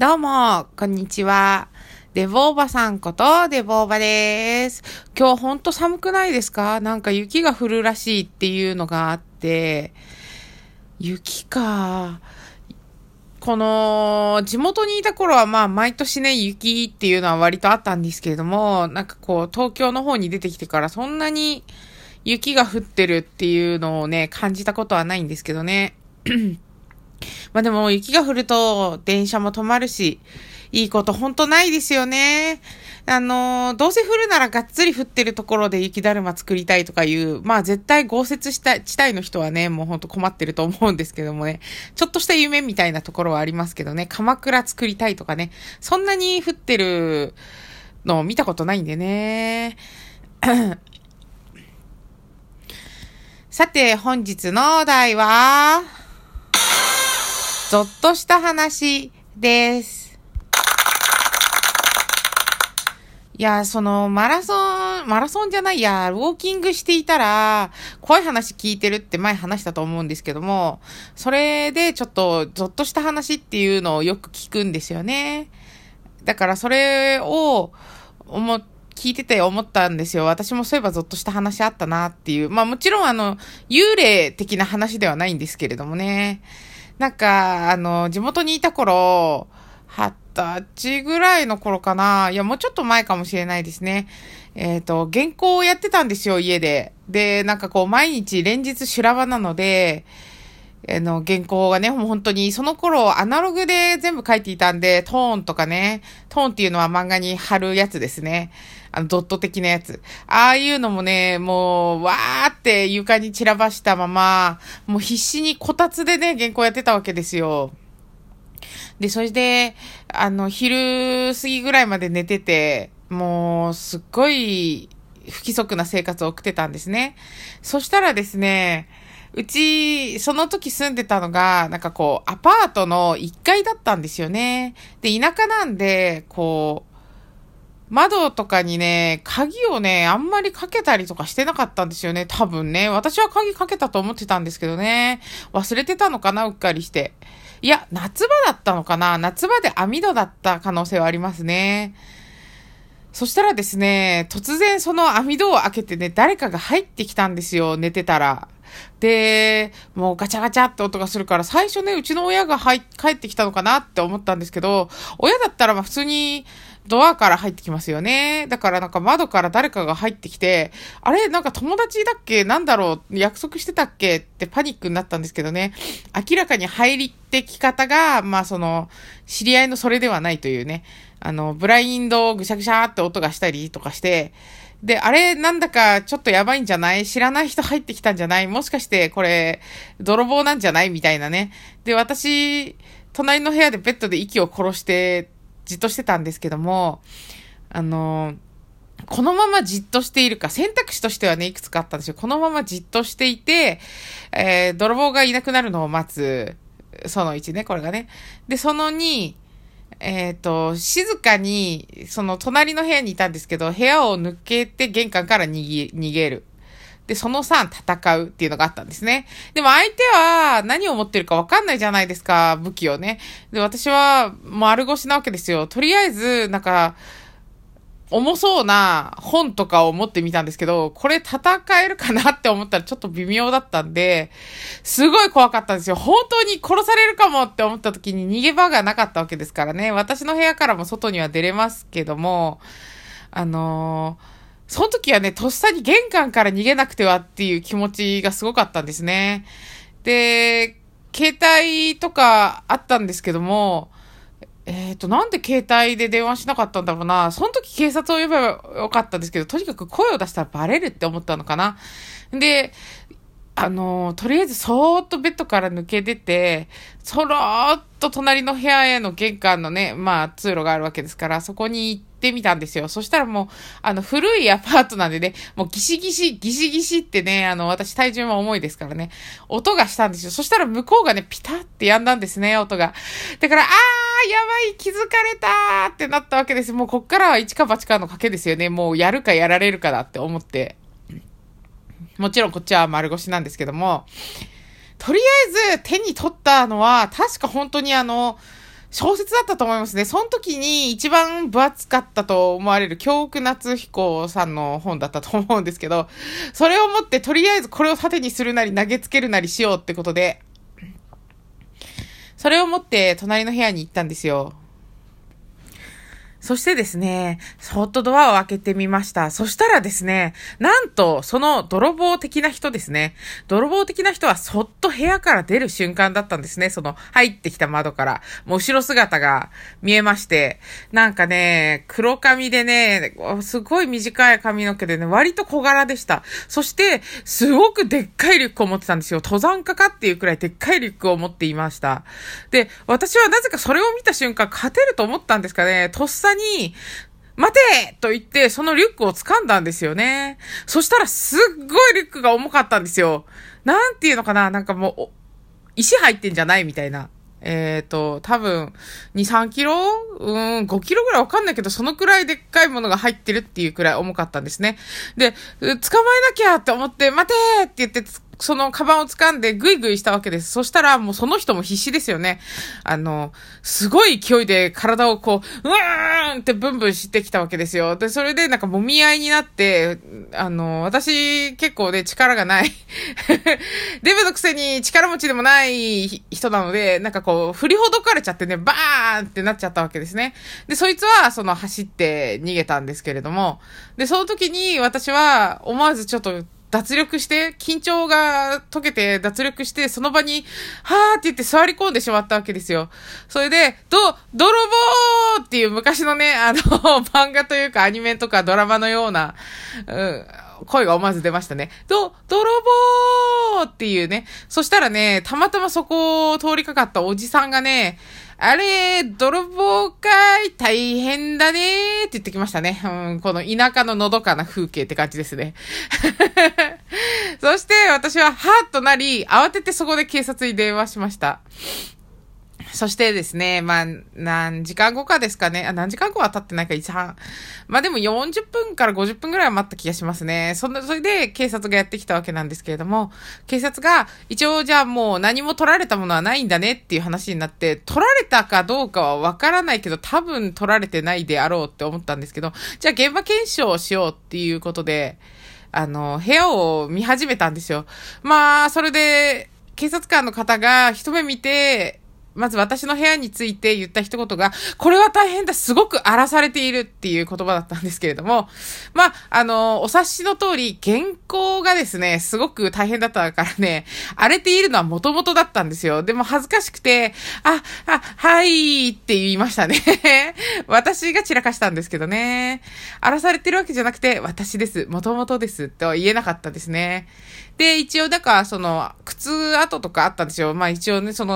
どうもこんにちは、デボーバさんことデボーバです。今日ほんと寒くないですか？なんか雪が降るらしいっていうのがあって、雪か。この地元にいた頃はまあ毎年ね、雪っていうのは割とあったんですけれども、なんかこう東京の方に出てきてからそんなに雪が降ってるっていうのをね、感じたことはないんですけどね。まあでも雪が降ると電車も止まるし、いいことほんとないですよね。どうせ降るならがっつり降ってるところで雪だるま作りたいとかいう、まあ絶対豪雪した地帯の人はね、もうほんと困ってると思うんですけどもね、ちょっとした夢みたいなところはありますけどね、鎌倉作りたいとかね、そんなに降ってるのを見たことないんでね。さて本日のお題は、ゾッとした話です。いや、ウォーキングしていたら、怖い話聞いてるって前話したと思うんですけども、それでちょっとゾッとした話っていうのをよく聞くんですよね。だからそれを聞いてて思ったんですよ。私もそういえばゾッとした話あったなっていう。まあもちろん幽霊的な話ではないんですけれどもね。なんか、地元にいた頃、20歳ぐらいの頃かな。いや、もうちょっと前かもしれないですね。原稿をやってたんですよ、家で。で、なんかこう、毎日連日修羅場なので、原稿がね、もう本当に、その頃、アナログで全部書いていたんで、トーンとかね、トーンっていうのは漫画に貼るやつですね。ドット的なやつ。ああいうのもね、もう、わーって床に散らばしたまま、もう必死にこたつでね、原稿やってたわけですよ。で、それで、昼過ぎぐらいまで寝てて、もう、すっごい不規則な生活を送ってたんですね。そしたらですね、うち、その時住んでたのが、なんかこう、アパートの1階だったんですよね。で、田舎なんで、こう、窓とかにね、鍵をね、あんまりかけたりとかしてなかったんですよね、多分ね。私は鍵かけたと思ってたんですけどね。忘れてたのかな、うっかりして。いや、夏場だったのかな。夏場で網戸だった可能性はありますね。そしたらですね、突然その網戸を開けてね、誰かが入ってきたんですよ、寝てたら。で、もうガチャガチャって音がするから、最初ね、うちの親が帰ってきたのかなって思ったんですけど、親だったらまあ普通にドアから入ってきますよね。だからなんか窓から誰かが入ってきて、あれなんか友達だっけ、なんだろう、約束してたっけってパニックになったんですけどね。明らかに入ってき方が、まあその、知り合いのそれではないというね、ブラインドをぐしゃぐしゃって音がしたりとかして、で、あれなんだかちょっとやばいんじゃない？知らない人入ってきたんじゃない？もしかしてこれ泥棒なんじゃないみたいなね。で、私隣の部屋でベッドで息を殺してじっとしてたんですけども、このままじっとしているか、選択肢としてはね、いくつかあったんですよ。このままじっとしていて、泥棒がいなくなるのを待つ、その1ね、これがね。で、その2、静かに、その隣の部屋にいたんですけど、部屋を抜けて玄関から逃げる。で、その3、戦うっていうのがあったんですね。でも相手は何を持ってるかわかんないじゃないですか、武器をね。で、私は丸腰なわけですよ。とりあえず、なんか、重そうな本とかを持ってみたんですけど、これ戦えるかなって思ったらちょっと微妙だったんで、すごい怖かったんですよ。本当に殺されるかもって思った時に逃げ場がなかったわけですからね。私の部屋からも外には出れますけども、その時はね、とっさに玄関から逃げなくてはっていう気持ちがすごかったんですね。で、携帯とかあったんですけども、なんで携帯で電話しなかったんだろうな。その時警察を呼べばよかったんですけど、とにかく声を出したらバレるって思ったのかな。で、とりあえずそーっとベッドから抜け出て、そろーっと隣の部屋への玄関のね、まあ通路があるわけですから、そこに行ってみたんですよ。そしたらもう、古いアパートなんでね、もうギシギシってね、私体重も重いですからね、音がしたんですよ。そしたら向こうがね、ピタってやんだんですね、音が。だから、やばい、気づかれたーってなったわけです。もうこっからは一か八かの賭けですよね。もうやるかやられるかだって思って。もちろんこっちは丸腰なんですけども、とりあえず手に取ったのは、確か本当に小説だったと思いますね。その時に一番分厚かったと思われる京極夏彦さんの本だったと思うんですけど、それを持ってとりあえずこれを盾にするなり投げつけるなりしようってことで、それを持って隣の部屋に行ったんですよ。そしてですね、そっとドアを開けてみました。そしたらですね、なんとその泥棒的な人ですね。泥棒的な人はそっと部屋から出る瞬間だったんですね。その入ってきた窓から。もう後ろ姿が見えまして。なんかね、黒髪でね、すごい短い髪の毛でね、割と小柄でした。そして、すごくでっかいリュックを持ってたんですよ。登山家かっていうくらいでっかいリュックを持っていました。で、私はなぜかそれを見た瞬間、勝てると思ったんですかね。とっさに待てと言ってそのリュックを掴んだんですよね。そしたらすっごいリュックが重かったんですよ。なんていうのかな、なんかもう石入ってんじゃないみたいな。多分2、3キロ5キロぐらいわかんないけど、そのくらいでっかいものが入ってるっていうくらい重かったんですね。で、捕まえなきゃって思って待てって言ってそのカバンを掴んでグイグイしたわけです。そしたらもうその人も必死ですよね。すごい勢いで体をこう、うーんってブンブンしてきたわけですよ。で、それでなんか揉み合いになって、私結構ね、力がない。デブのくせに力持ちでもない人なので、なんかこう、振りほどかれちゃってね、バーンってなっちゃったわけですね。で、そいつはその走って逃げたんですけれども、で、その時に私は思わずちょっと、脱力して、緊張が解けて脱力して、その場に、はーって言って座り込んでしまったわけですよ。それで、泥棒っていう昔のね、漫画というかアニメとかドラマのような、声が思わず出ましたね。泥棒っていうね。そしたらね、たまたまそこを通りかかったおじさんがね、あれ、泥棒かい、大変だねーって言ってきましたね。この田舎ののどかな風景って感じですね。そして私はハッとなり、慌ててそこで警察に電話しました。そしてですね、まあ、何時間後かですかね。あ、何時間後は経ってないか、1半。まあでも40分から50分ぐらい待った気がしますね。それで警察がやってきたわけなんですけれども、警察が一応じゃあもう何も取られたものはないんだねっていう話になって、取られたかどうかはわからないけど、多分取られてないであろうって思ったんですけど、じゃあ現場検証をしようっていうことで、部屋を見始めたんですよ。まあ、それで警察官の方が一目見て、まず私の部屋について言った一言が、これは大変だ、すごく荒らされているっていう言葉だったんですけれども、まあ、お察しの通り、原稿がですね、すごく大変だったからね、荒れているのはもともとだったんですよ。でも恥ずかしくて、はいって言いましたね。私が散らかしたんですけどね。荒らされてるわけじゃなくて、私です、もともとですとは言えなかったですね。で、一応、だから、靴跡とかあったんですよ。まあ一応ね、原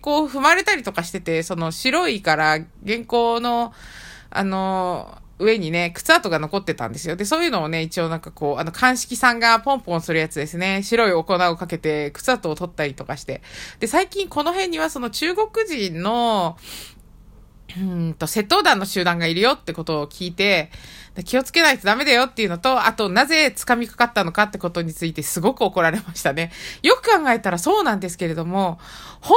稿を踏まれたりとかしてて、白いから原稿の、上にね、靴跡が残ってたんですよ。で、そういうのをね、一応なんかこう、鑑識さんがポンポンするやつですね。白いお粉をかけて、靴跡を取ったりとかして。で、最近この辺には中国人の、窃盗団の集団がいるよってことを聞いて、気をつけないとダメだよっていうのと、あとなぜ掴みかかったのかってことについてすごく怒られましたね。よく考えたらそうなんですけれども、本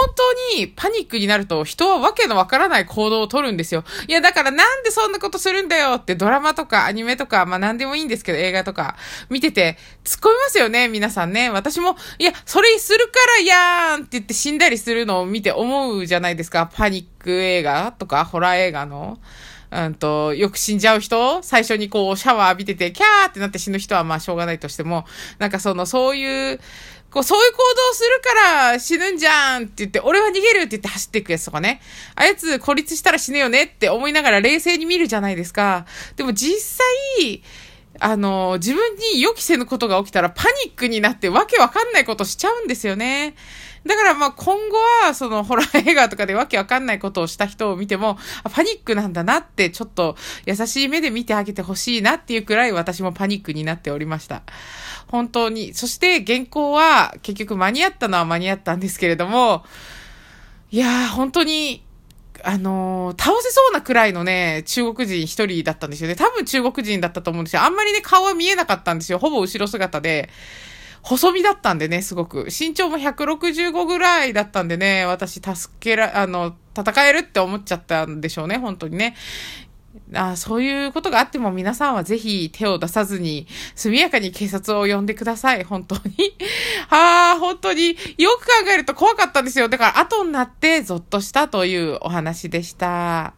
当にパニックになると人はわけのわからない行動を取るんですよ。いやだからなんでそんなことするんだよってドラマとかアニメとか、まあなんでもいいんですけど映画とか見てて突っ込みますよね、皆さんね。私も、いやそれするからやーんって言って死んだりするのを見て思うじゃないですか。パニック映画とかホラー映画のよく死んじゃう人、最初にこうシャワー浴びててキャーってなって死ぬ人はまあしょうがないとしても、なんかそういう行動するから死ぬんじゃんって言って、俺は逃げるって言って走っていくやつとかね。あやつ孤立したら死ぬよねって思いながら冷静に見るじゃないですか。でも実際、自分に予期せぬことが起きたらパニックになってわけわかんないことしちゃうんですよね。だからまあ今後はホラー映画とかでわけわかんないことをした人を見ても、パニックなんだなってちょっと優しい目で見てあげてほしいなっていうくらい私もパニックになっておりました。本当に。そして原稿は結局間に合ったのは間に合ったんですけれども、いやー本当に倒せそうなくらいのね、中国人一人だったんですよね。多分中国人だったと思うんですよ。あんまりね、顔は見えなかったんですよ。ほぼ後ろ姿で。細身だったんでね、すごく身長も165ぐらいだったんでね、私戦えるって思っちゃったんでしょうね、本当にね。そういうことがあっても皆さんはぜひ手を出さずに速やかに警察を呼んでください。本当に本当によく考えると怖かったんですよ。だから後になってゾッとしたというお話でした。